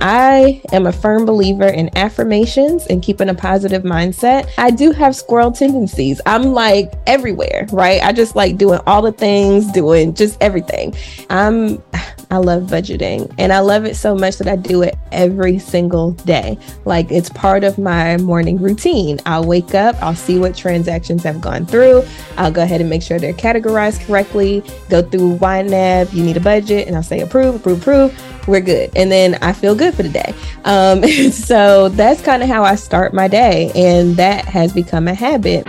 I am a firm believer in affirmations and keeping a positive mindset. I do have squirrel tendencies. I'm like everywhere, right? I just like doing all the things, doing just everything. I love budgeting, and I love it so much that I do it every single day. Like, it's part of my morning routine. I'll wake up, I'll see what transactions have gone through. I'll go ahead and make sure they're categorized correctly, go through YNAB, you need a budget, and I'll say approve. We're good. And then I feel good for the day. So that's kind of how I start my day. And that has become a habit.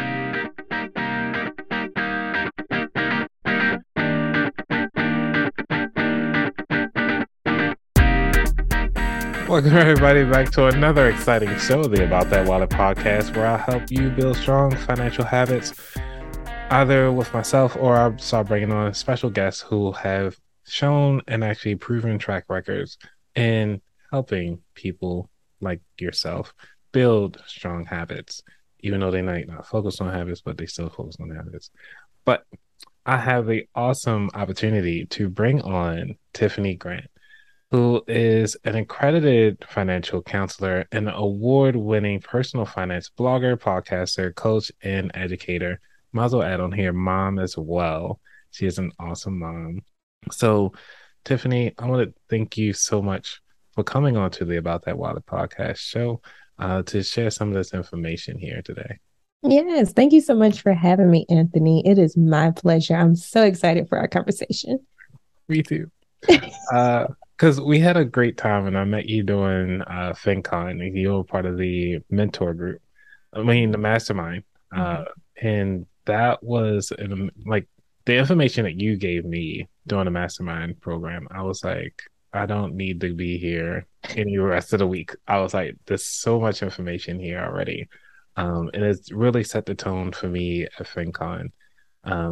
Welcome everybody back to another exciting show, the About That Wallet podcast, where I help you build strong financial habits, either with myself or I'll start bringing on special guests who have shown and actually proven track records in helping people like yourself build strong habits, even though they might not focus on habits, but they still focus on habits. But I have the awesome opportunity to bring on Tiffany Grant, who is an accredited financial counselor and an award-winning personal finance blogger, podcaster, coach, and educator. Might as well add on here, mom as well. She is an awesome mom. So, Tiffany, I want to thank you so much for coming on to the About That Wallet podcast show to share some of this information here today. Yes, thank you so much for having me, Anthony. It is my pleasure. I'm so excited for our conversation. Me too. Because we had a great time, and I met you doing FinCon. You were part of the mentor group, the mastermind. Mm-hmm. And that was the information that you gave me during the mastermind program, I was like, I don't need to be here any rest of the week. I was like, there's so much information here already. And it's really set the tone for me at FinCon.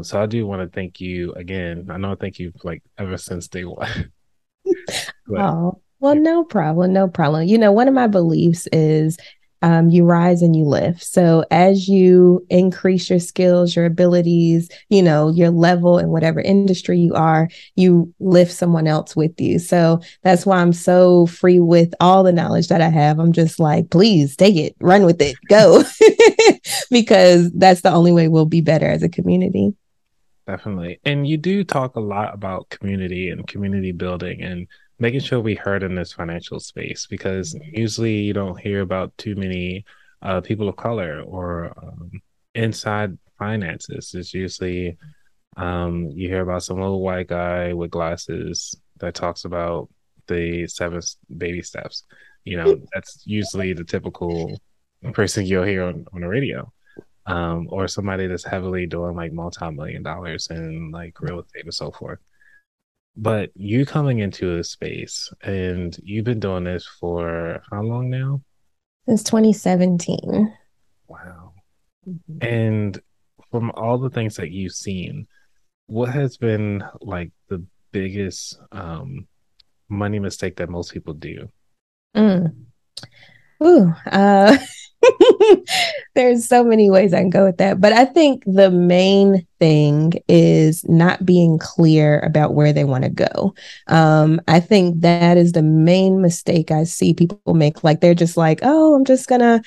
So I do want to thank you again. I know I thank you ever since day one. Oh, well, no problem. One of my beliefs is you rise and you lift. So as you increase your skills, your abilities, your level in whatever industry you are, you lift someone else with you. So that's why I'm so free with all the knowledge that I have. I'm just like, please take it, run with it, go, because that's the only way we'll be better as a community. Definitely. And you do talk a lot about community and community building and making sure we heard in this financial space, because usually you don't hear about too many people of color or inside finances. It's usually you hear about some little white guy with glasses that talks about the 7 baby steps. That's usually the typical person you'll hear on the radio, or somebody that's heavily doing multi-million dollars in real estate and so forth. But you coming into this space, and you've been doing this for how long now? Since 2017. Wow. Mm-hmm. And from all the things that you've seen, what has been the biggest money mistake that most people do? There's so many ways I can go with that. But I think the main thing is not being clear about where they want to go. I think that is the main mistake I see people make. They're just like, oh, I'm just going to,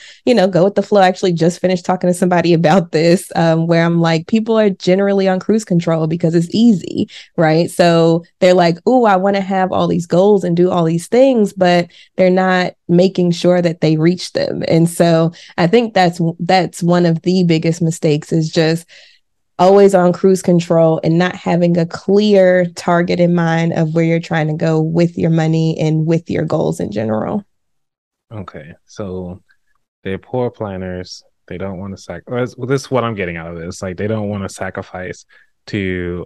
go with the flow. I actually just finished talking to somebody about this, where I'm like, people are generally on cruise control because it's easy, right? So they're like, oh, I want to have all these goals and do all these things, but they're not making sure that they reach them. And so I think that's one of the biggest mistakes, is just always on cruise control and not having a clear target in mind of where you're trying to go with your money and with your goals in general. Okay. So they're poor planners. They don't want to sacrifice. Well, this is what I'm getting out of this. They don't want to sacrifice to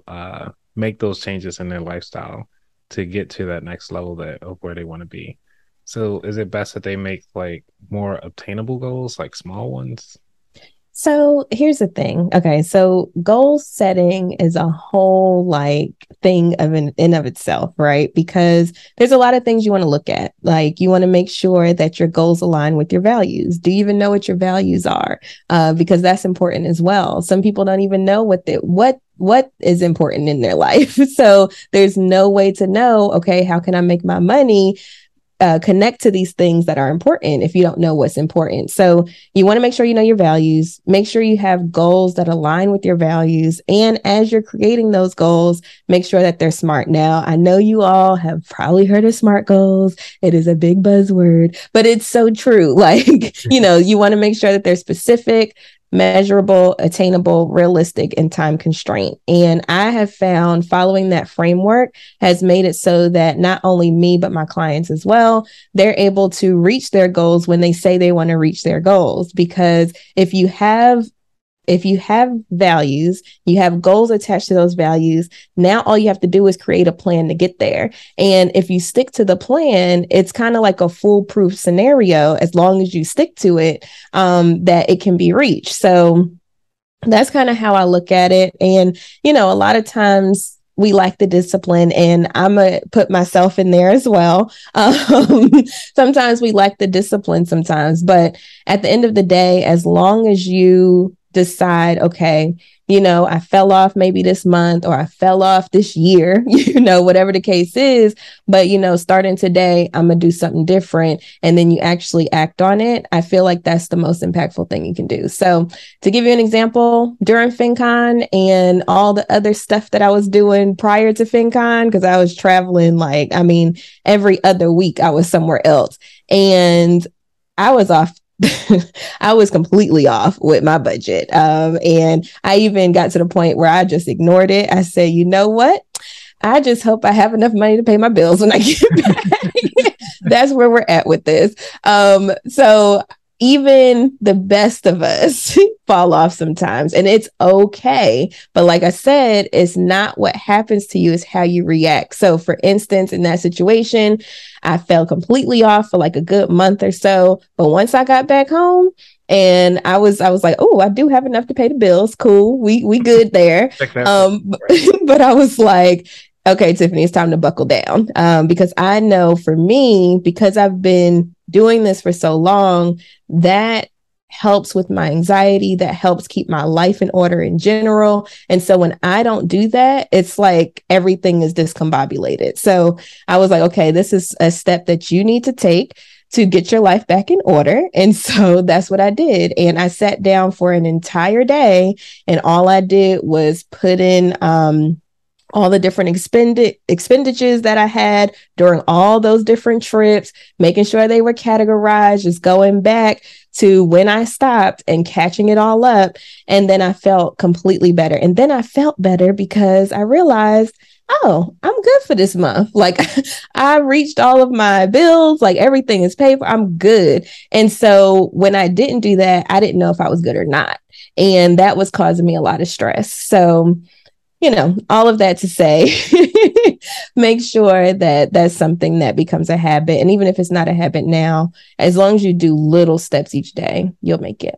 make those changes in their lifestyle to get to that next level of where they want to be. So is it best that they make more obtainable goals, small ones? So here's the thing. Okay. So goal setting is a whole thing of in of itself, right? Because there's a lot of things you want to look at. You want to make sure that your goals align with your values. Do you even know what your values are? Because that's important as well. Some people don't even know what is important in their life. So there's no way to know, okay, how can I make my money connect to these things that are important if you don't know what's important. So you want to make sure you know your values, make sure you have goals that align with your values. And as you're creating those goals, make sure that they're SMART. Now, I know you all have probably heard of SMART goals. It is a big buzzword, but it's so true. Like, you know, you want to make sure that they're specific, measurable, attainable, realistic, and time constraint. And I have found following that framework has made it so that not only me, but my clients as well, they're able to reach their goals when they say they want to reach their goals. Because if you have values, you have goals attached to those values. Now all you have to do is create a plan to get there. And if you stick to the plan, it's kind of like a foolproof scenario, as long as you stick to it, that it can be reached. So that's kind of how I look at it. And, you know, a lot of times we lack the discipline, and I'm going to put myself in there as well. Sometimes we lack the discipline sometimes, but at the end of the day, as long as you decide, okay, you know, I fell off maybe this month, or I fell off this year, you know, whatever the case is, but, you know, starting today, I'm going to do something different. And then you actually act on it. I feel like that's the most impactful thing you can do. So to give you an example, during FinCon and all the other stuff that I was doing prior to FinCon, because I was traveling, like, I mean, every other week I was somewhere else, and I was off. I was completely off with my budget. And I even got to the point where I just ignored it. I said, you know what? I just hope I have enough money to pay my bills when I get back. That's where we're at with this. So even the best of us fall off sometimes, and it's okay. But like I said, it's not what happens to you, it's how you react. So for instance, in that situation, I fell completely off for like a good month or so. But once I got back home, and I was like, oh, I do have enough to pay the bills. Cool. We good there. But I was like, okay, Tiffany, it's time to buckle down. Because I know for me, because I've been doing this for so long, that helps with my anxiety, that helps keep my life in order in general. And so when I don't do that, it's like everything is discombobulated. So I was like, okay, this is a step that you need to take to get your life back in order. And so that's what I did. And I sat down for an entire day, and all I did was put in, all the different expenditures that I had during all those different trips, making sure they were categorized, just going back to when I stopped and catching it all up. And then I felt completely better. And then I felt better because I realized, oh, I'm good for this month. Like, I reached all of my bills, like everything is paid for, I'm good. And so when I didn't do that, I didn't know if I was good or not. And that was causing me a lot of stress. So, you know, all of that to say, make sure that that's something that becomes a habit. And even if it's not a habit now, as long as you do little steps each day, you'll make it.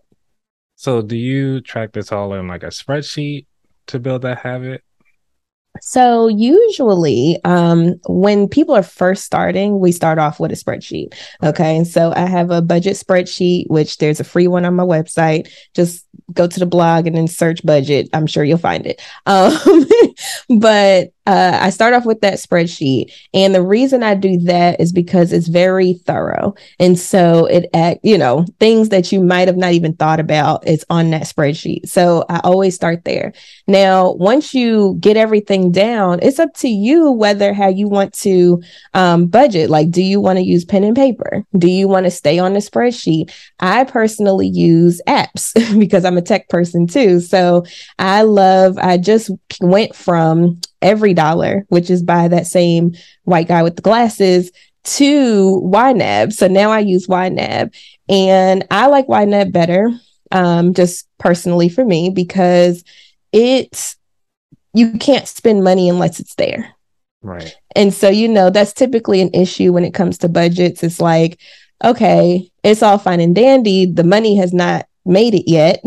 So do you track this all in like a spreadsheet to build that habit? So usually when people are first starting, we start off with a spreadsheet. Okay. And so I have a budget spreadsheet, which there's a free one on my website. Just go to the blog and then search budget. I'm sure you'll find it. But I start off with that spreadsheet. And the reason I do that is because it's very thorough. And so things that you might have not even thought about is on that spreadsheet. So I always start there. Now, once you get everything down, it's up to you whether how you want to budget. Like, do you want to use pen and paper? Do you want to stay on the spreadsheet? I personally use apps because I'm a tech person too. So I just went from EveryDollar, which is by that same white guy with the glasses, to YNAB. So now I use YNAB, and I like YNAB better, just personally for me, because you can't spend money unless it's there. Right. And so, you know, that's typically an issue when it comes to budgets. It's like, okay, it's all fine and dandy. The money has not made it yet,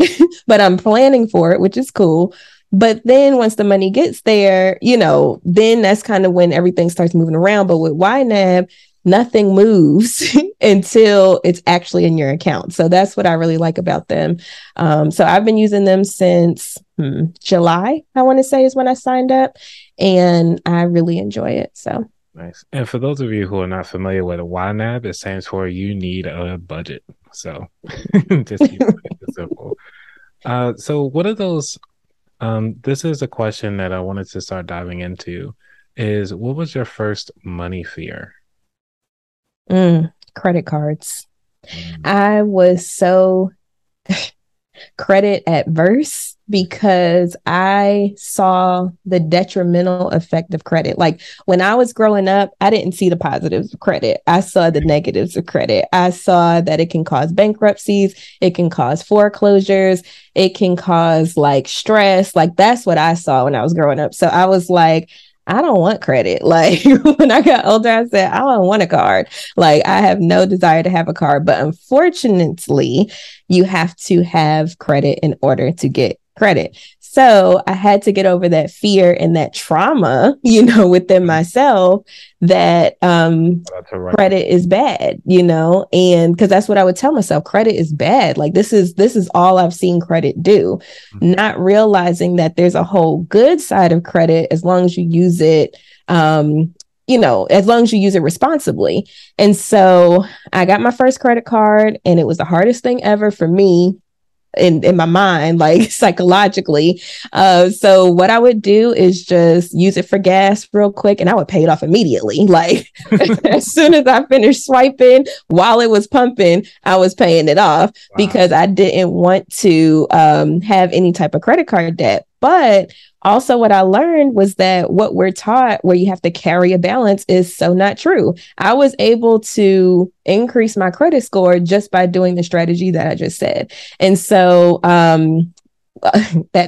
but I'm planning for it, which is cool. But then once the money gets there, you know, then that's kind of when everything starts moving around. But with YNAB, nothing moves until it's actually in your account. So that's what I really like about them. So I've been using them since July, I want to say, is when I signed up, and I really enjoy it. So Nice. And for those of you who are not familiar with a YNAB, it stands for you need a budget. So just keep it simple. So what are those? This is a question that I wanted to start diving into is what was your first money fear? Credit cards. I was so credit adverse because I saw the detrimental effect of credit. Like when I was growing up, I didn't see the positives of credit. I saw the negatives of credit. I saw that it can cause bankruptcies. It can cause foreclosures. It can cause like stress. Like that's what I saw when I was growing up. So I was like, I don't want credit. Like when I got older, I said, I don't want a card. Like I have no desire to have a card. But unfortunately, you have to have credit in order to get credit. So I had to get over that fear and that trauma, you know, within myself that credit is bad, you know, and because that's what I would tell myself. Credit is bad. Like this is all I've seen credit do, not realizing that there's a whole good side of credit as long as you use it. You know, as long as you use it responsibly. And so I got my first credit card and it was the hardest thing ever for me. In my mind, like psychologically. So what I would do is just use it for gas real quick and I would pay it off immediately. Like as soon as I finished swiping while it was pumping, I was paying it off because I didn't want to have any type of credit card debt. But also what I learned was that what we're taught where you have to carry a balance is so not true. I was able to increase my credit score just by doing the strategy that I just said. And so that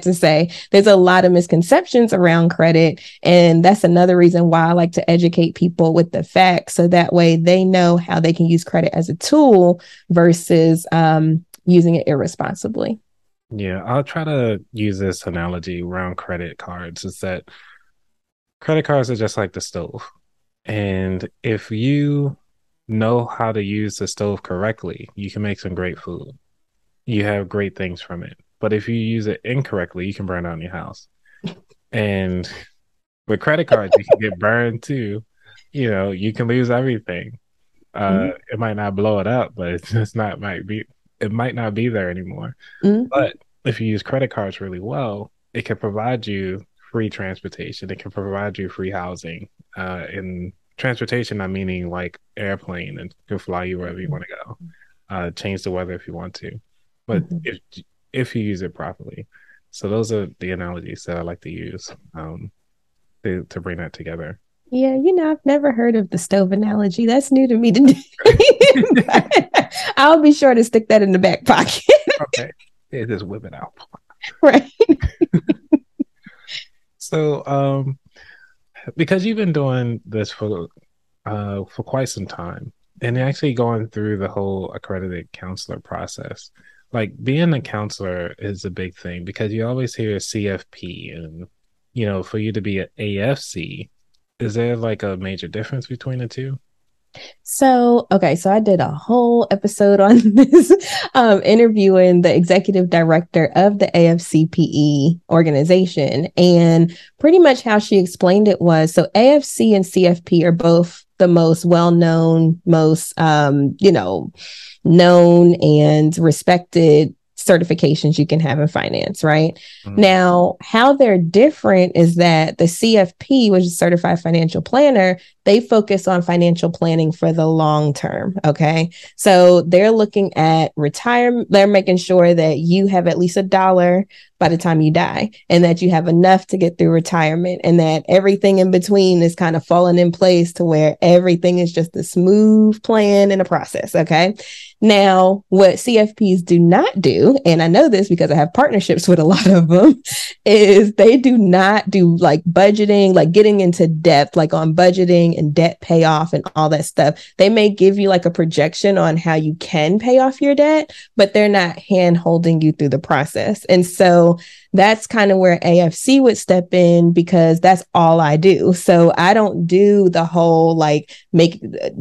to say, there's a lot of misconceptions around credit. And that's another reason why I like to educate people with the facts. So that way they know how they can use credit as a tool versus using it irresponsibly. Yeah, I'll try to use this analogy around credit cards is that credit cards are just like the stove. And if you know how to use the stove correctly, you can make some great food. You have great things from it. But if you use it incorrectly, you can burn down your house. And with credit cards, you can get burned too. You know, you can lose everything. It might not blow it up, but it's just not might be. It might not be there anymore. But if you use credit cards really well, it can provide you free transportation. It can provide you free housing. In transportation, I'm meaning like airplane and can fly you wherever you want to go. Change the weather if you want to. But if you use it properly. So those are the analogies that I like to use to bring that together. Yeah, you know, I've never heard of the stove analogy. That's new to me today. I'll be sure to stick that in the back pocket. Okay. Yeah, just whip it out. Right. So, because you've been doing this for quite some time and actually going through the whole accredited counselor process, like being a counselor is a big thing because you always hear CFP and, you know, for you to be an AFC, is there like a major difference between the two? So, okay. So I did a whole episode on this, interviewing the executive director of the AFCPE organization. And pretty much how she explained it was, so AFC and CFP are both the most well-known, most, you know, known and respected certifications you can have in finance, right? Now, how they're different is that the CFP, which is Certified Financial Planner, they focus on financial planning for the long term, okay? So they're looking at retirement, they're making sure that you have at least $1 by the time you die and that you have enough to get through retirement and that everything in between is kind of falling in place to where everything is just a smooth plan and a process. Okay. Now, what CFPs do not do, and I know this because I have partnerships with a lot of them, is they do not do like budgeting, like getting into depth, like on budgeting and debt payoff and all that stuff. They may give you like a projection on how you can pay off your debt, but they're not hand holding you through the process. And so that's kind of where AFC would step in because that's all I do. So I don't do the whole like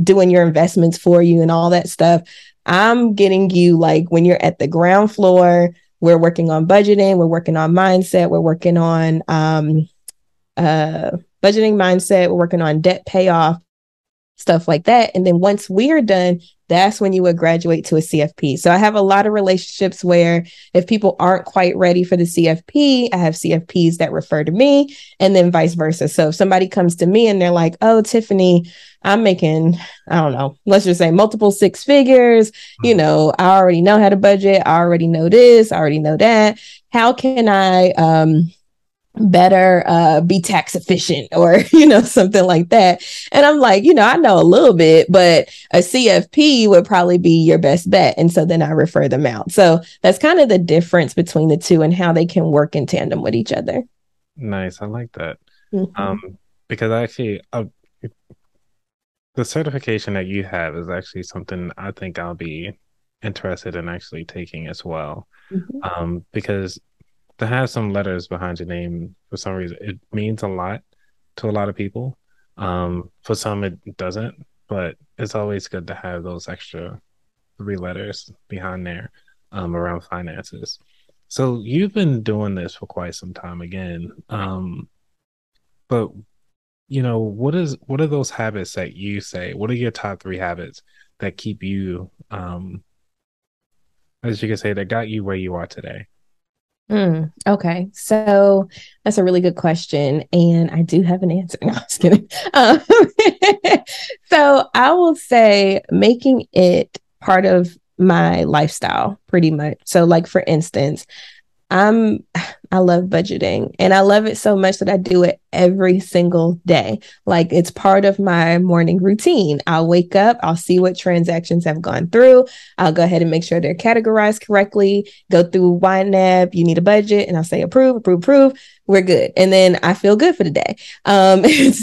doing your investments for you and all that stuff. I'm getting you like when you're at the ground floor, we're working on budgeting, we're working on mindset, we're working on budgeting mindset. We're working on debt payoff, stuff like that. And then once we are done, that's when you would graduate to a CFP. So I have a lot of relationships where if people aren't quite ready for the CFP, I have CFPs that refer to me, and then vice versa. So if somebody comes to me and they're like, oh, Tiffany, I'm making, I don't know, let's just say multiple six figures. You know, I already know how to budget. I already know this. I already know that. How can I, better be tax efficient, or something like that? And I'm like, I know a little bit, but a CFP would probably be your best bet. And so then I refer them out. So that's kind of the difference between the two and how they can work in tandem with each other. Nice. I like that. Mm-hmm. Because I actually the certification that you have is actually something I think I'll be interested in actually taking as well. Mm-hmm. Because to have some letters behind your name, for some reason, it means a lot to a lot of people. For some, it doesn't, but it's always good to have those extra 3 letters behind there around finances. So you've been doing this for quite some time again. But, what are those habits that you say? What are your top 3 habits that keep you, as you can say, that got you where you are today? Okay. So that's a really good question. And I do have an answer. No, I'm just kidding. So I will say making it part of my lifestyle, pretty much. So like, for instance, I love budgeting, and I love it so much that I do it every single day. Like, it's part of my morning routine. I'll wake up, I'll see what transactions have gone through. I'll go ahead and make sure they're categorized correctly, go through YNAB, you need a budget, and I'll say approve. We're good. And then I feel good for the day.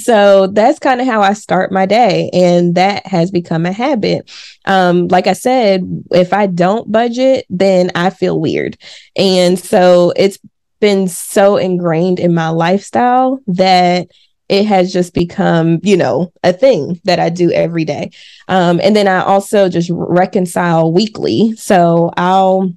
So that's kind of how I start my day. And that has become a habit. Like I said, if I don't budget, then I feel weird. And so it's been so ingrained in my lifestyle that it has just become, a thing that I do every day. And then I also just reconcile weekly. So I'll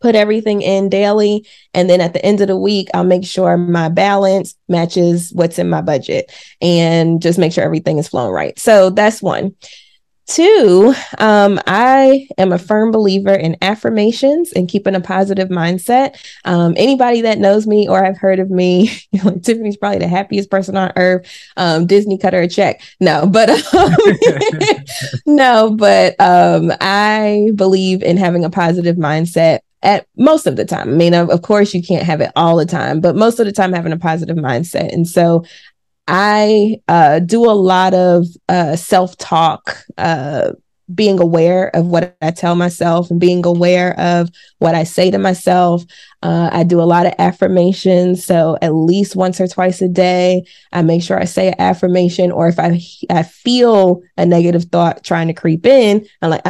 put everything in daily, and then at the end of the week, I'll make sure my balance matches what's in my budget and just make sure everything is flowing right. So that's one. 2, I am a firm believer in affirmations and keeping a positive mindset. Anybody that knows me or have heard of me, like, Tiffany's probably the happiest person on earth. Disney cut her a check. No, but I believe in having a positive mindset at most of the time. I mean, of course, you can't have it all the time, but most of the time, having a positive mindset. And so I do a lot of self-talk, being aware of what I tell myself and being aware of what I say to myself. I do a lot of affirmations. So at least once or twice a day, I make sure I say an affirmation, or if I feel a negative thought trying to creep in, I'm like,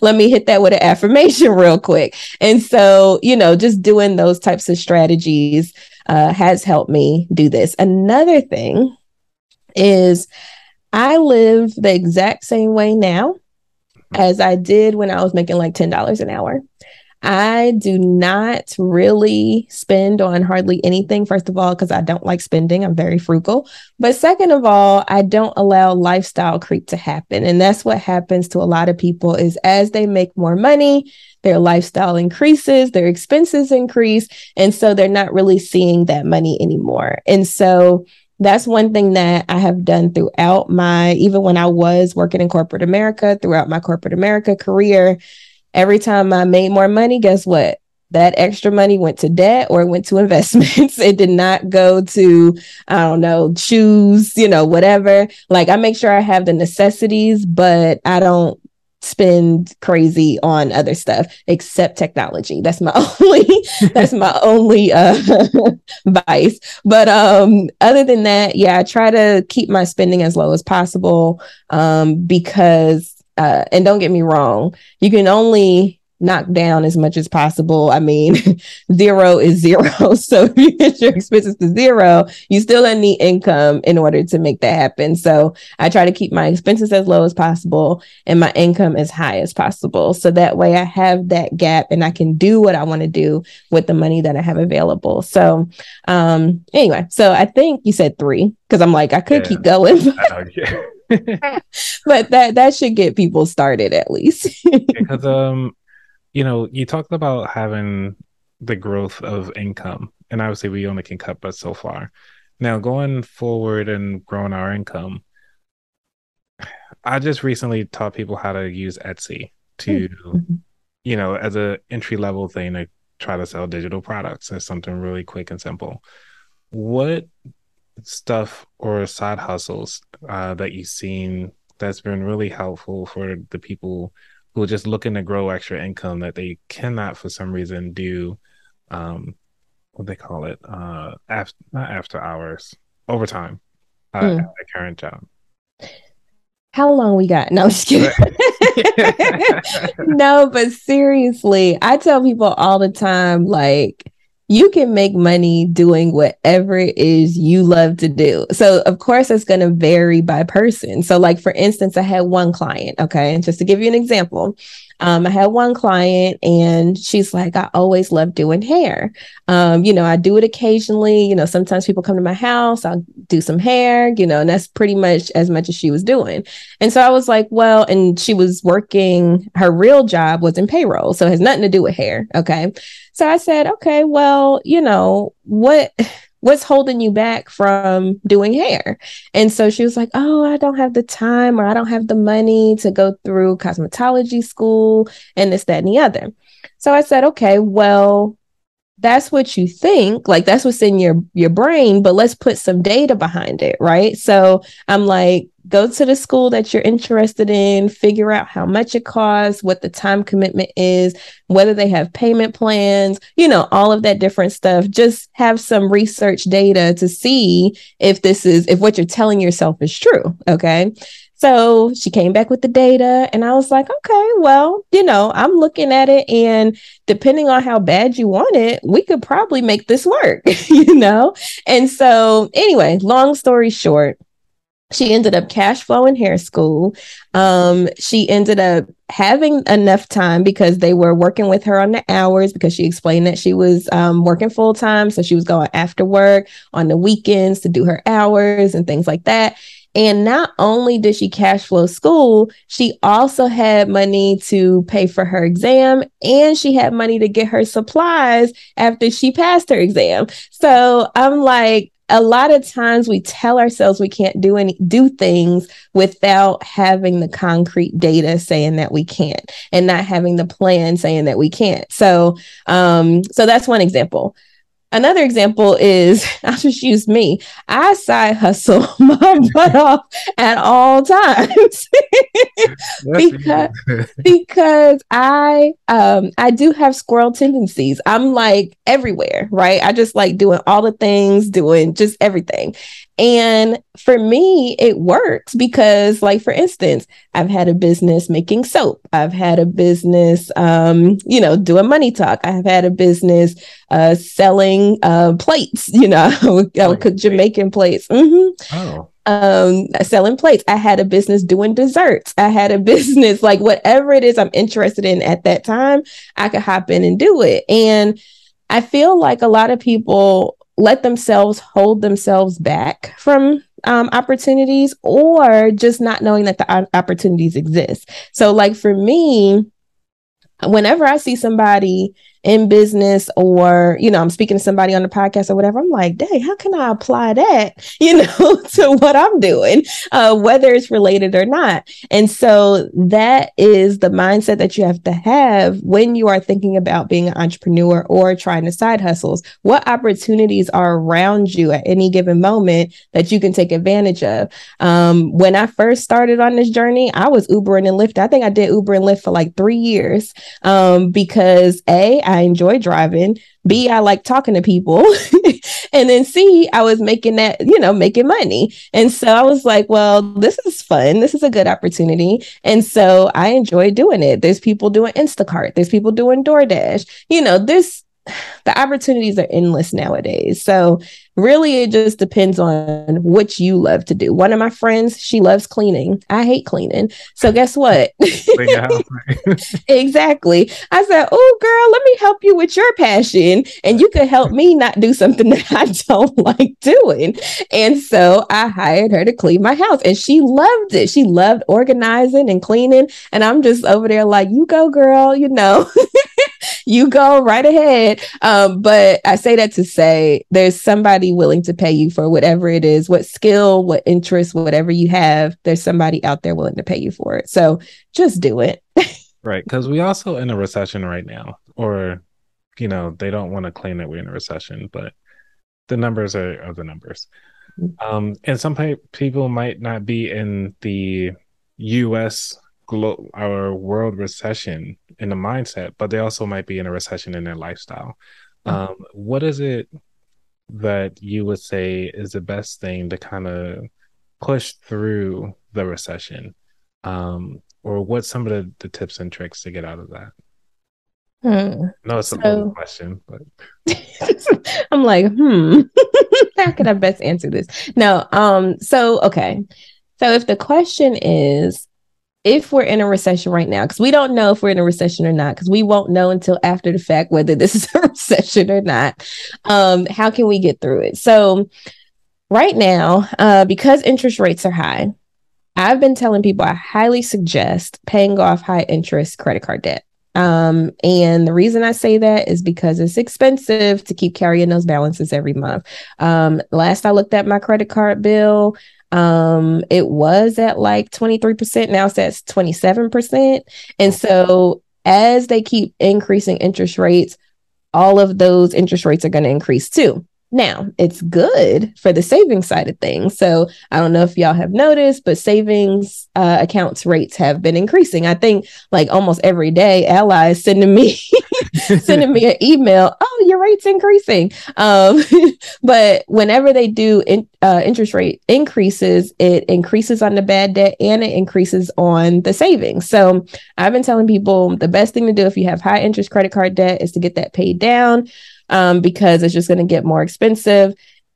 let me hit that with an affirmation real quick. And so, just doing those types of strategies has helped me do this. Another thing is I live the exact same way now as I did when I was making like $10 an hour. I do not really spend on hardly anything, first of all, because I don't like spending. I'm very frugal. But second of all, I don't allow lifestyle creep to happen. And that's what happens to a lot of people is as they make more money, their lifestyle increases, their expenses increase. And so they're not really seeing that money anymore. And so that's one thing that I have done throughout even when I was working in corporate America, throughout my corporate America career. Every time I made more money, guess what? That extra money went to debt or it went to investments. It did not go to, I don't know, shoes, whatever. Like, I make sure I have the necessities, but I don't spend crazy on other stuff except technology. That's my only vice. But other than that, I try to keep my spending as low as possible because and don't get me wrong, you can only knock down as much as possible. I mean, zero is zero. So if you get your expenses to zero, you still don't need income in order to make that happen. So I try to keep my expenses as low as possible and my income as high as possible. So that way I have that gap and I can do what I want to do with the money that I have available. So anyway, so I think you said 3 because I'm like, I could keep going. But that should get people started at least. Because you know, you talked about having the growth of income, and obviously we only can cut but so far. Now, going forward and growing our income, I just recently taught people how to use Etsy to, you know, as an entry-level thing to try to sell digital products as something really quick and simple. What stuff or side hustles that you've seen that's been really helpful for the people who are just looking to grow extra income that they cannot, for some reason, do what they call it, overtime at their current job? How long we got? No, I'm just kidding. No, but seriously, I tell people all the time, like, you can make money doing whatever it is you love to do. So of course, it's going to vary by person. So like, for instance, I had one client, okay? And just to give you an example, I had one client and she's like, I always love doing hair. You know, I do it occasionally. You know, sometimes people come to my house, I'll do some hair, you know, and that's pretty much as she was doing. And so I was like, well, and she was working, her real job was in payroll. So it has nothing to do with hair, okay? So I said, okay, well, you know, what's holding you back from doing hair? And so she was like, oh, I don't have the time, or I don't have the money to go through cosmetology school and this, that, and the other. So I said, okay, well, that's what you think, like that's what's in your brain, but let's put some data behind it, right? So I'm like, go to the school that you're interested in, figure out how much it costs, what the time commitment is, whether they have payment plans, you know, all of that different stuff. Just have some research data to see if what you're telling yourself is true, okay? So she came back with the data and I was like, okay, well, you know, I'm looking at it and depending on how bad you want it, we could probably make this work, you know? And so anyway, long story short, she ended up cash flowing hair school. She ended up having enough time because they were working with her on the hours, because she explained that she was working full time. So she was going after work on the weekends to do her hours and things like that. And not only did she cash flow school, she also had money to pay for her exam, and she had money to get her supplies after she passed her exam. So I'm like, a lot of times we tell ourselves we can't do things without having the concrete data saying that we can't, and not having the plan saying that we can't. So, so that's one example. Another example is, I'll just use me. I side hustle my butt off at all times because I do have squirrel tendencies. I'm like everywhere, right? I just like doing all the things, doing just everything. And for me, it works because, like, for instance, I've had a business making soap. I've had a business, you know, doing Money Talk. I've had a business selling plates. You know, I would cook Jamaican plates. Mm-hmm. Oh. Selling plates. I had a business doing desserts. I had a business, like, whatever it is I'm interested in at that time, I could hop in and do it. And I feel like a lot of people let themselves hold themselves back from opportunities, or just not knowing that the opportunities exist. So like for me, whenever I see somebody in business, or, you know, I'm speaking to somebody on the podcast or whatever, I'm like, dang, how can I apply that, you know, to what I'm doing, whether it's related or not. And so that is the mindset that you have to have when you are thinking about being an entrepreneur or trying to side hustles. What opportunities are around you at any given moment that you can take advantage of? When I first started on this journey, I was Ubering and Lyft. I think I did Uber and Lyft for like 3 years because I I enjoy driving. B, I like talking to people. And then C, I was making that, you know, making money. And so I was like, well, this is fun. This is a good opportunity. And so I enjoy doing it. There's people doing Instacart. There's people doing DoorDash. You know, the opportunities are endless nowadays. So really, it just depends on what you love to do. One of my friends, she loves cleaning. I hate cleaning. So guess what? Exactly. I said, oh, girl, let me help you with your passion. And you could help me not do something that I don't like doing. And so I hired her to clean my house. And she loved it. She loved organizing and cleaning. And I'm just over there like, you go, girl, you know. You go right ahead. But I say that to say there's somebody willing to pay you for whatever it is, what skill, what interest, whatever you have. There's somebody out there willing to pay you for it. So just do it. Right. Because we also in a recession right now, or, you know, they don't want to claim that we're in a recession, but the numbers are the numbers. And some people might not be in the U.S. our world recession in the mindset, but they also might be in a recession in their lifestyle. What is it that you would say is the best thing to kind of push through the recession? Or what's some of the tips and tricks to get out of that? No, it's a old question, but I'm like, how could I best answer this? No. Okay. So if the question is, if we're in a recession right now, because we don't know if we're in a recession or not, because we won't know until after the fact whether this is a recession or not, how can we get through it? So right now, because interest rates are high, I've been telling people I highly suggest paying off high interest credit card debt. And the reason I say that is because it's expensive to keep carrying those balances every month. Last I looked at my credit card bill, it was at like 23%. Now it's at 27%. And so as they keep increasing interest rates, all of those interest rates are going to increase too. Now, it's good for the savings side of things. So I don't know if y'all have noticed, but savings accounts rates have been increasing. I think like almost every day, Ally is sending me an email. Oh, your rate's increasing. But whenever they do interest rate increases, it increases on the bad debt and it increases on the savings. So I've been telling people the best thing to do if you have high interest credit card debt is to get that paid down. Because it's just going to get more expensive.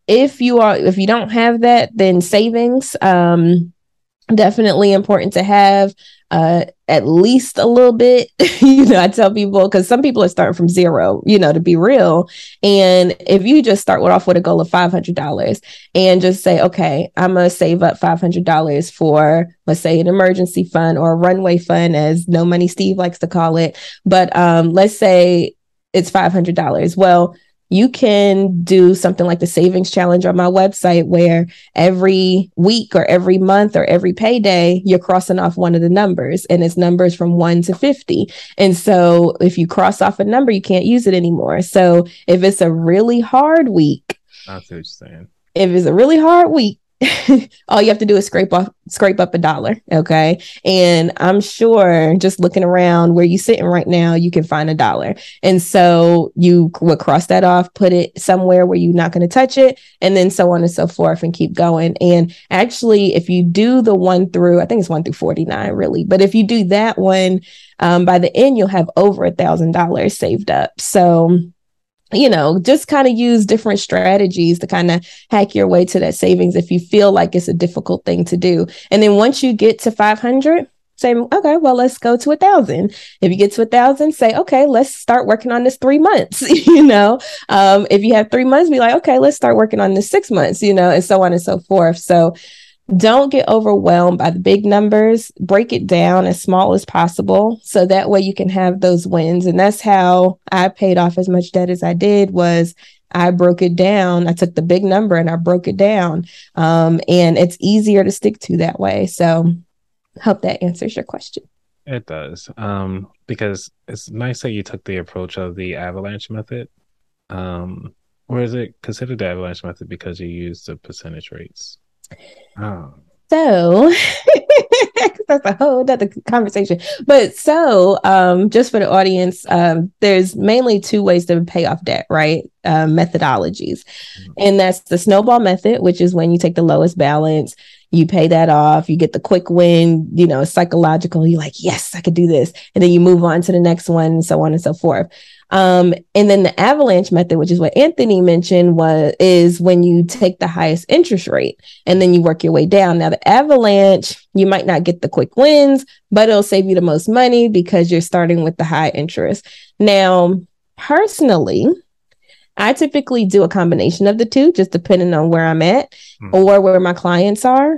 If you don't have that, then savings, definitely important to have, at least a little bit. You know, I tell people, because some people are starting from zero, you know, to be real. And if you just start off with a goal of $500 and just say, okay, I'm going to save up $500 for, let's say, an emergency fund or a runway fund, as No Money Steve likes to call it. But, let's say it's $500. Well, you can do something like the savings challenge on my website where every week or every month or every payday, you're crossing off one of the numbers, and it's numbers from 1 to 50. And so if you cross off a number, you can't use it anymore. So if it's a really hard week, all you have to do is scrape up $1. Okay. And I'm sure just looking around where you're sitting right now, you can find $1. And so you would cross that off, put it somewhere where you're not going to touch it, and then so on and so forth and keep going. And actually, if you do the one through, I think it's 1 through 49 really, but if you do that one, by the end, you'll have over $1,000 saved up. So, you know, just kind of use different strategies to kind of hack your way to that savings if you feel like it's a difficult thing to do. And then once you get to 500, say, okay, well, let's go to 1,000. If you get to 1,000, say, okay, let's start working on this 3 months. You know, if you have 3 months, be like, okay, let's start working on this 6 months, you know, and so on and so forth. So don't get overwhelmed by the big numbers. Break it down as small as possible, so that way you can have those wins. And that's how I paid off as much debt as I did, was I broke it down. I took the big number and I broke it down. And it's easier to stick to that way. So hope that answers your question. It does. Because it's nice that you took the approach of the avalanche method. Or is it considered the avalanche method because you use the percentage rates? Oh. So that's a whole other conversation. But so just for the audience, there's mainly two ways to pay off debt, right? Methodologies. And that's the snowball method, which is when you take the lowest balance, you pay that off, you get the quick win, you know, psychological, you're like, yes, I could do this. And then you move on to the next one, and so on and so forth. And then the avalanche method, which is what Anthony mentioned, is when you take the highest interest rate and then you work your way down. Now, the avalanche, you might not get the quick wins, but it'll save you the most money because you're starting with the high interest. Now, personally, I typically do a combination of the two, just depending on where I'm at or where my clients are.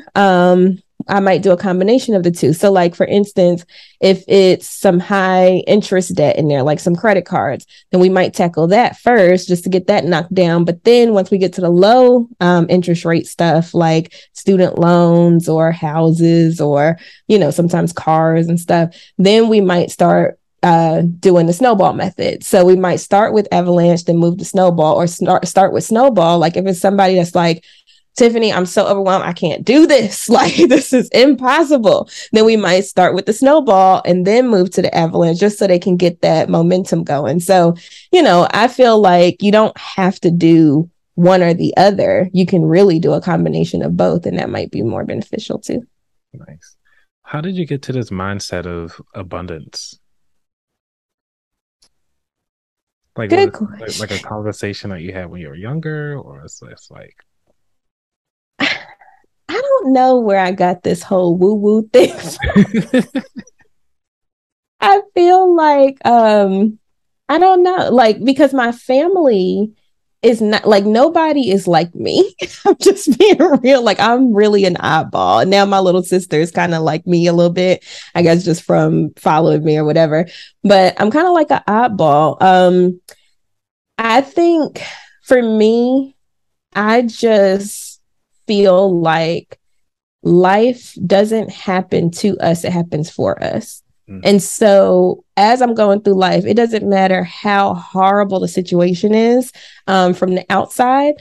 I might do a combination of the two. So like, for instance, if it's some high interest debt in there, like some credit cards, then we might tackle that first just to get that knocked down. But then once we get to the low interest rate stuff, like student loans or houses or, you know, sometimes cars and stuff, then we might start doing the snowball method. So we might start with avalanche, then move to snowball, or start with snowball. Like if it's somebody that's like, Tiffany, I'm so overwhelmed, I can't do this. Like, this is impossible. Then we might start with the snowball and then move to the avalanche just so they can get that momentum going. So, you know, I feel like you don't have to do one or the other. You can really do a combination of both, and that might be more beneficial too. Nice. How did you get to this mindset of abundance? Like a conversation that you had when you were younger, or it's like, I don't know where I got this whole woo-woo thing. I feel like I don't know, like, because my family is not like, nobody is like me. I'm just being real. Like, I'm really an oddball. Now my little sister is kind of like me a little bit, I guess, just from following me or whatever, but I'm kind of like an oddball. I think for me, I just feel like life doesn't happen to us. It happens for us. And so as I'm going through life, it doesn't matter how horrible the situation is from the outside.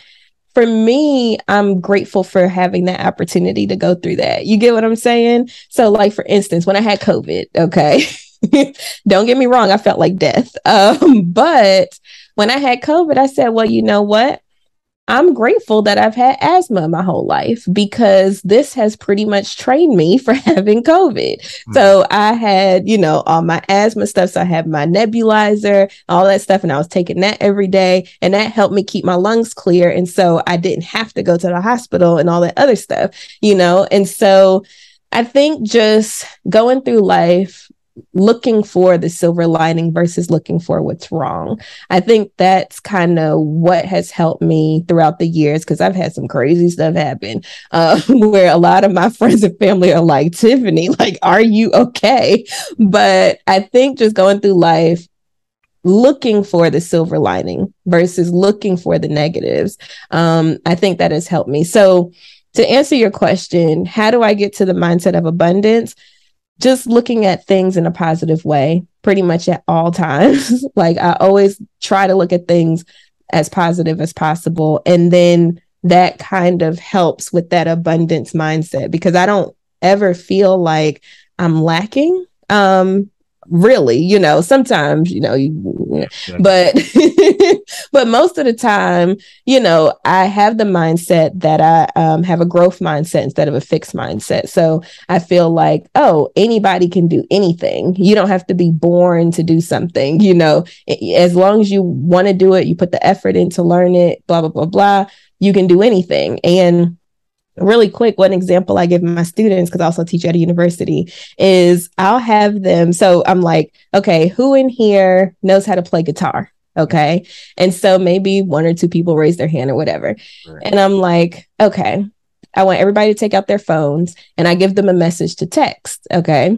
For me, I'm grateful for having that opportunity to go through that. You get what I'm saying? So like, for instance, when I had COVID, okay, don't get me wrong, I felt like death. But when I had COVID, I said, well, you know what? I'm grateful that I've had asthma my whole life because this has pretty much trained me for having COVID. So I had, you know, all my asthma stuff. So I had my nebulizer, all that stuff. And I was taking that every day, and that helped me keep my lungs clear. And so I didn't have to go to the hospital and all that other stuff, you know? And so I think just going through life, looking for the silver lining versus looking for what's wrong. I think that's kind of what has helped me throughout the years, because I've had some crazy stuff happen where a lot of my friends and family are like, Tiffany, like, are you okay? But I think just going through life, looking for the silver lining versus looking for the negatives, I think that has helped me. So to answer your question, how do I get to the mindset of abundance? Just looking at things in a positive way, pretty much at all times. Like, I always try to look at things as positive as possible. And then that kind of helps with that abundance mindset, because I don't ever feel like I'm lacking. Really, you know, sometimes, you know, but most of the time, you know, I have the mindset that I have a growth mindset instead of a fixed mindset. So I feel like, oh, anybody can do anything. You don't have to be born to do something, you know, as long as you want to do it, you put the effort in to learn it, blah, blah, blah, blah. You can do anything. And really quick, one example I give my students, because I also teach at a university, is I'll have them. So I'm like, okay, who in here knows how to play guitar? Okay. And so maybe one or two people raise their hand or whatever. Right. And I'm like, okay, I want everybody to take out their phones, and I give them a message to text. Okay.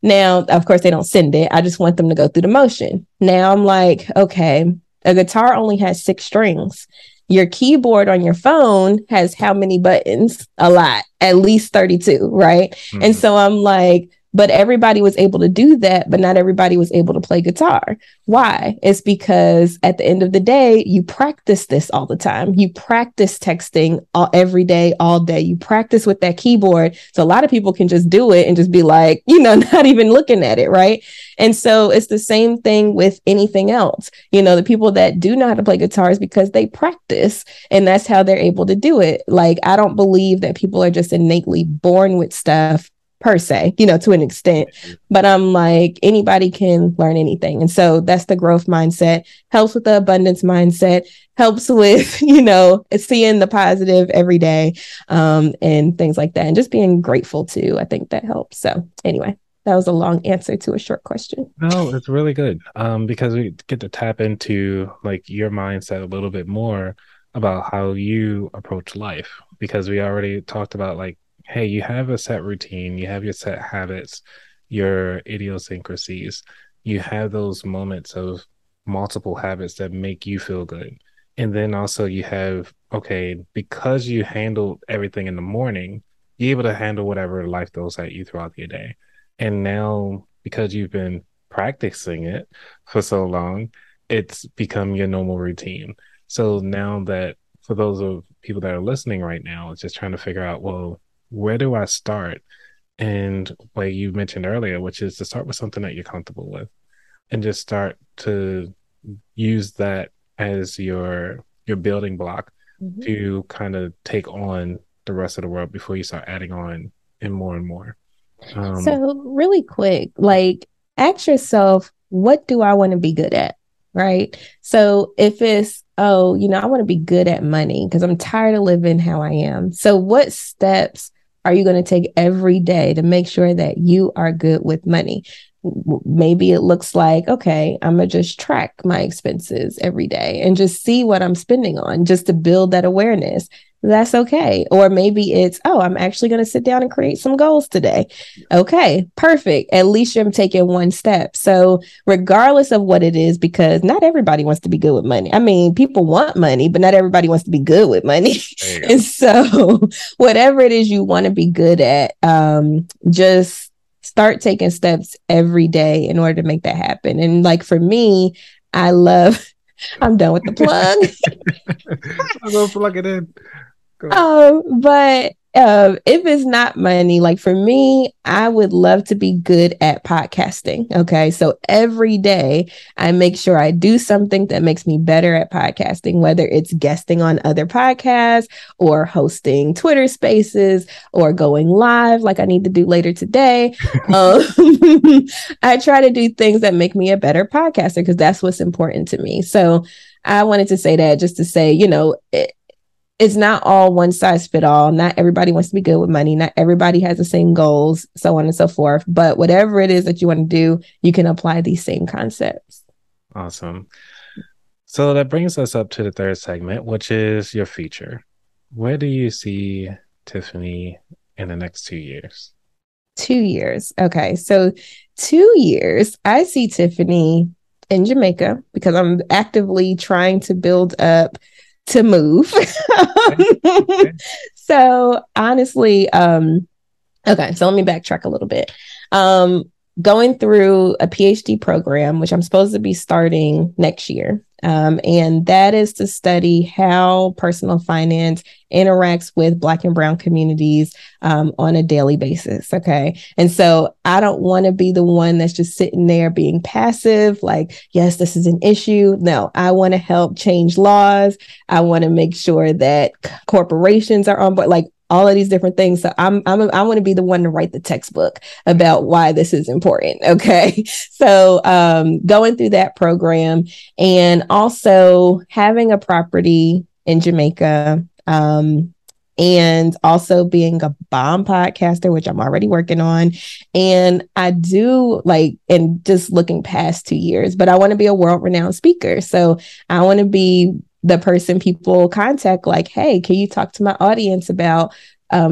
Now, of course, they don't send it. I just want them to go through the motion. Now I'm like, okay, a guitar only has 6 strings. Your keyboard on your phone has how many buttons? A lot, at least 32, right? And so I'm like, But everybody was able to do that, but not everybody was able to play guitar. Why? It's because at the end of the day, you practice this all the time. You practice texting every day, all day. You practice with that keyboard. So a lot of people can just do it and just be like, you know, not even looking at it, right? And so it's the same thing with anything else. You know, the people that do know how to play guitar is because they practice, and that's how they're able to do it. Like, I don't believe that people are just innately born with stuff per se, you know, to an extent, but I'm like, anybody can learn anything. And so that's the growth mindset, helps with the abundance mindset, helps with, you know, seeing the positive every day, and things like that. And just being grateful too, I think that helps. So anyway, that was a long answer to a short question. No, it's really good. Because we get to tap into like your mindset a little bit more about how you approach life, because we already talked about like, hey, you have a set routine, you have your set habits, your idiosyncrasies, you have those moments of multiple habits that make you feel good. And then also you have, okay, because you handled everything in the morning, you're able to handle whatever life throws at you throughout your day. And now because you've been practicing it for so long, it's become your normal routine. So now that for those of people that are listening right now, it's just trying to figure out, well, where do I start? And like you mentioned earlier, which is to start with something that you're comfortable with and just start to use that as your building block to kind of take on the rest of the world before you start adding on and more. So really quick, like ask yourself, what do I want to be good at? Right? So if it's, oh, you know, I want to be good at money because I'm tired of living how I am. So what steps are you going to take every day to make sure that you are good with money? Maybe it looks like, okay, I'm going to just track my expenses every day and just see what I'm spending on just to build that awareness. That's okay. Or maybe it's, oh, I'm actually going to sit down and create some goals today. Okay, perfect. At least you're taking one step. So regardless of what it is, because not everybody wants to be good with money. I mean, people want money, but not everybody wants to be good with money. And so whatever it is you want to be good at, just start taking steps every day in order to make that happen. And like for me, I'm done with the plug. I'm going to plug it in. But if it's not money, like for me, I would love to be good at podcasting. Okay. So every day I make sure I do something that makes me better at podcasting, whether it's guesting on other podcasts or hosting Twitter spaces or going live like I need to do later today. I try to do things that make me a better podcaster because that's what's important to me. So I wanted to say that just to say, you know, it's not all one size fit all. Not everybody wants to be good with money. Not everybody has the same goals, so on and so forth. But whatever it is that you want to do, you can apply these same concepts. Awesome. So that brings us up to the third segment, which is your future. Where do you see Tiffany in the next 2 years? 2 years. Okay. So 2 years, I see Tiffany in Jamaica because I'm actively trying to build up to move. So honestly, okay, so let me backtrack a little bit. Going through a PhD program, which I'm supposed to be starting next year. And that is to study how personal finance interacts with Black and Brown communities on a daily basis. Okay. And so I don't want to be the one that's just sitting there being passive, like, yes, this is an issue. No, I want to help change laws. I want to make sure that corporations are on board, like all of these different things. So I want to be the one to write the textbook about why this is important. Okay. So going through that program and also having a property in Jamaica, and also being a bomb podcaster, which I'm already working on. And I do like, and just looking past 2 years, but I want to be a world-renowned speaker. So I want to be the person people contact, like, hey, can you talk to my audience about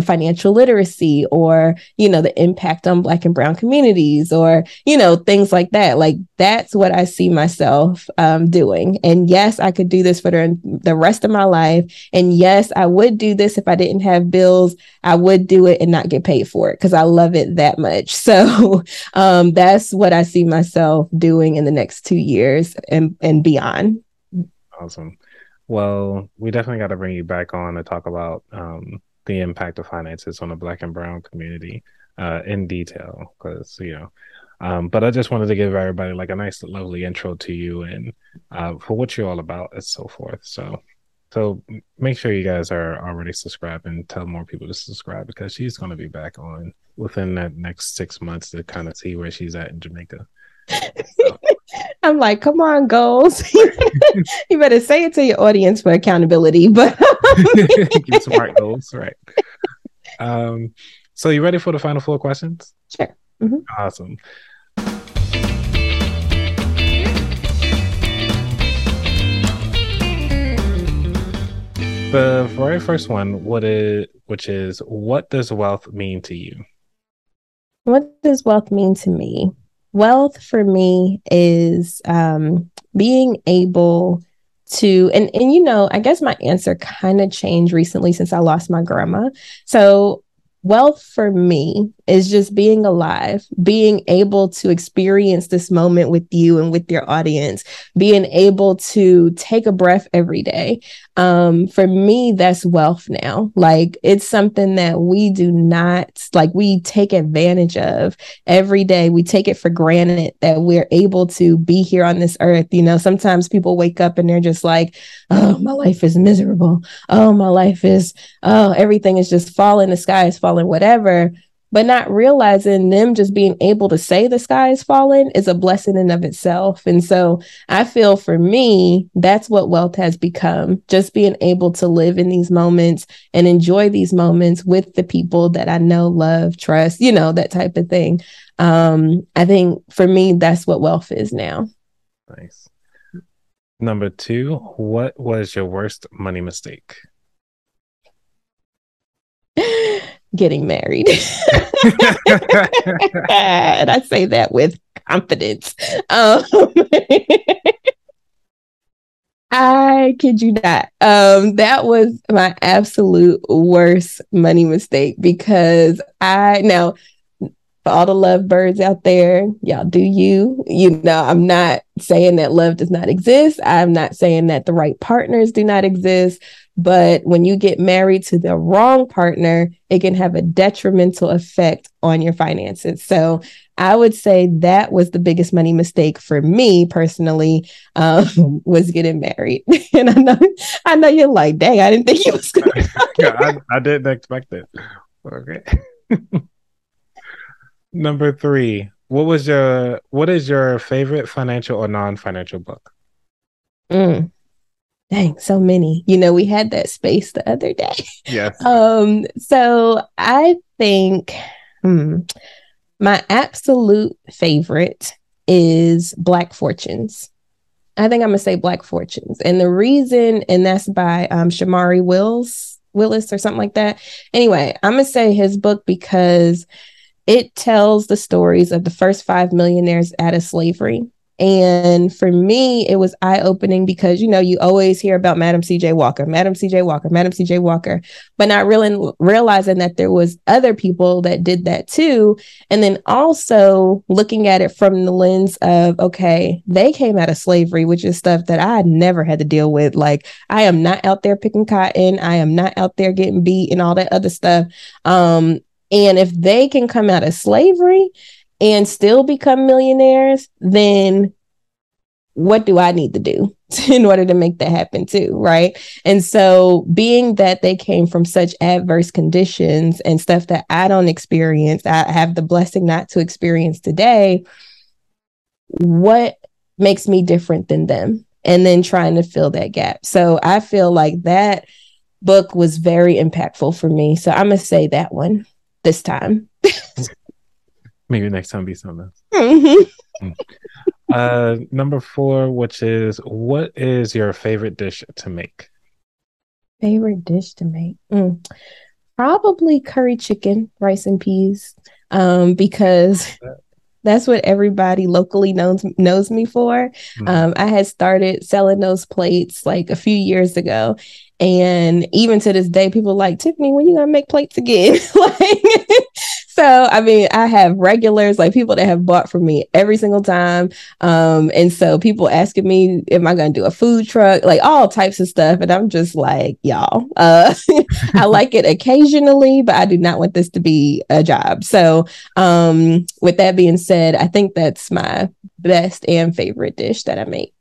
financial literacy, or, you know, the impact on Black and Brown communities, or, you know, things like that. Like, that's what I see myself doing. And yes, I could do this for the rest of my life. And yes, I would do this if I didn't have bills. I would do it and not get paid for it because I love it that much. So that's what I see myself doing in the next 2 years and beyond. Awesome. Well, we definitely got to bring you back on to talk about the impact of finances on the Black and Brown community in detail, because, you know, but I just wanted to give everybody like a nice, lovely intro to you and for what you're all about and so forth. So make sure you guys are already subscribed and tell more people to subscribe, because she's going to be back on within that next 6 months to kind of see where she's at in Jamaica. So. I'm like, come on, goals. You better say it to your audience for accountability, but smart goals, right? So you ready for the final four questions? Sure. Mm-hmm. Awesome. The very first one, what does wealth mean to you? What does wealth mean to me? Wealth for me is being able to, and you know, I guess my answer kind of changed recently since I lost my grandma. So wealth for me is just being alive, being able to experience this moment with you and with your audience, being able to take a breath every day. For me, that's wealth now. Like, it's something that we do not, like, we take advantage of every day. We take it for granted that we're able to be here on this earth. You know, sometimes people wake up and they're just like, oh, my life is miserable. Oh, my life is, oh, everything is just falling. The sky is falling, whatever. But not realizing them just being able to say the sky is falling is a blessing in of itself. And so I feel for me, that's what wealth has become. Just being able to live in these moments and enjoy these moments with the people that I know, love, trust, you know, that type of thing. I think for me, that's what wealth is now. Nice. Number two, what was your worst money mistake? Getting married. And I say that with confidence. I kid you not. That was my absolute worst money mistake, because now for all the lovebirds out there, y'all do you. You know, I'm not saying that love does not exist. I'm not saying that the right partners do not exist. But when you get married to the wrong partner, it can have a detrimental effect on your finances. So I would say that was the biggest money mistake for me personally, was getting married. And I know you're like, dang, I didn't think you was going to. Yeah, I didn't expect it. Okay. Number three, what is your favorite financial or non-financial book? Dang, so many. You know, we had that space the other day. Yes. So I think my absolute favorite is Black Fortunes. I think I'm going to say Black Fortunes. And the reason, and that's by Shamari Willis or something like that. Anyway, I'm going to say his book because it tells the stories of the first 5 millionaires out of slavery. And for me, it was eye-opening because, you know, you always hear about Madam C.J. Walker, Madam C.J. Walker, Madam C.J. Walker, but not really realizing that there was other people that did that too. And then also looking at it from the lens of, okay, they came out of slavery, which is stuff that I never had to deal with. Like, I am not out there picking cotton. I am not out there getting beat and all that other stuff. And if they can come out of slavery and still become millionaires, then what do I need to do in order to make that happen too, right? And so being that they came from such adverse conditions and stuff that I don't experience, I have the blessing not to experience today, what makes me different than them? And then trying to fill that gap. So I feel like that book was very impactful for me. So I'm going to say that one this time. Maybe next time be something else. Mm-hmm. Number four, which is, what is your favorite dish to make? probably curry chicken, rice and peas, because that's what everybody locally knows me for. I had started selling those plates like a few years ago. And even to this day, people are like, Tiffany, when you gonna make plates again? So, I mean, I have regulars, like people that have bought from me every single time. And so people asking me, am I going to do a food truck? Like all types of stuff. And I'm just like, y'all, I like it occasionally, but I do not want this to be a job. So with that being said, I think that's my best and favorite dish that I make.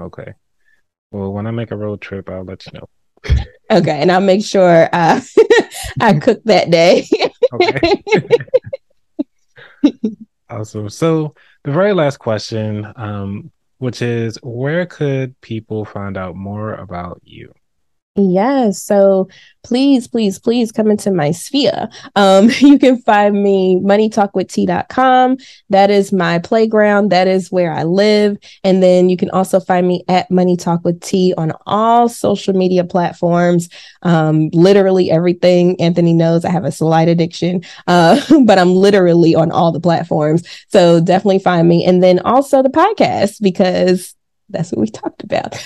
Okay. Well, when I make a road trip, I'll let you know. Okay, and I'll make sure I cook that day. Okay. Awesome. So the very last question, which is, where could people find out more about you? Yeah, so please come into my sphere. You can find me moneytalkwitht.com. That is my playground. That is where I live. And then you can also find me at Money Talk with T on all social media platforms. Literally everything. Anthony knows I have a slight addiction, but I'm literally on all the platforms. So definitely find me. And then also the podcast, because that's what we talked about.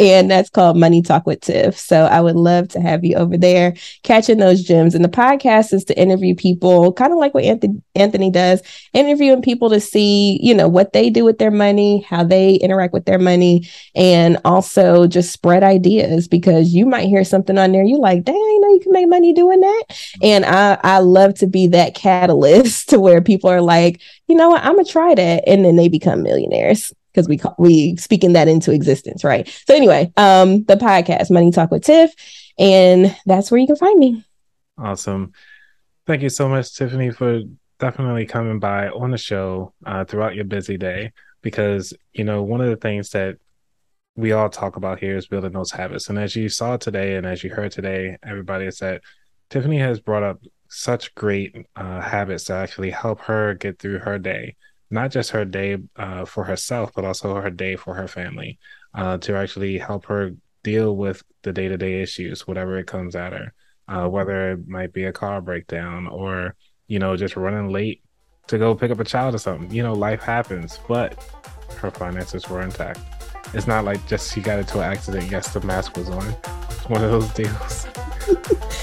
And that's called Money Talk with Tiff. So I would love to have you over there catching those gems. And the podcast is to interview people, kind of like what Anthony does, interviewing people to see, you know, what they do with their money, how they interact with their money, and also just spread ideas, because you might hear something on there. You're like, dang, I know you can make money doing that. And I love to be that catalyst to where people are like, you know what, I'm going to try that. And then they become millionaires, because we speaking that into existence, right? So anyway, the podcast, Money Talk with Tiff, and that's where you can find me. Awesome. Thank you so much, Tiffany, for definitely coming by on the show throughout your busy day, because, you know, one of the things that we all talk about here is building those habits. And as you saw today and as you heard today, everybody has said, Tiffany has brought up such great habits to actually help her get through her day. Not just her day for herself, but also her day for her family, to actually help her deal with the day-to-day issues, whatever it comes at her, whether it might be a car breakdown or, you know, just running late to go pick up a child or something. You know, life happens, but her finances were intact. It's not like just she got into an accident. Yes, the mask was on. It's one of those deals.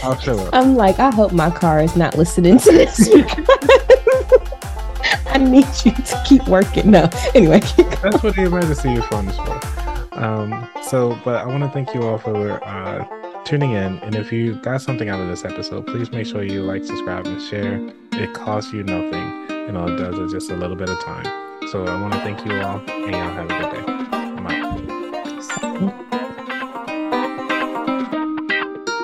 I'll show up. I'm like, I hope my car is not listening to this. I need you to keep working. No, anyway. That's what the emergency fund is for. But I want to thank you all for tuning in. And if you got something out of this episode, please make sure you like, subscribe, and share. It costs you nothing. And all it does is just a little bit of time. So I want to thank you all, and y'all have a good day.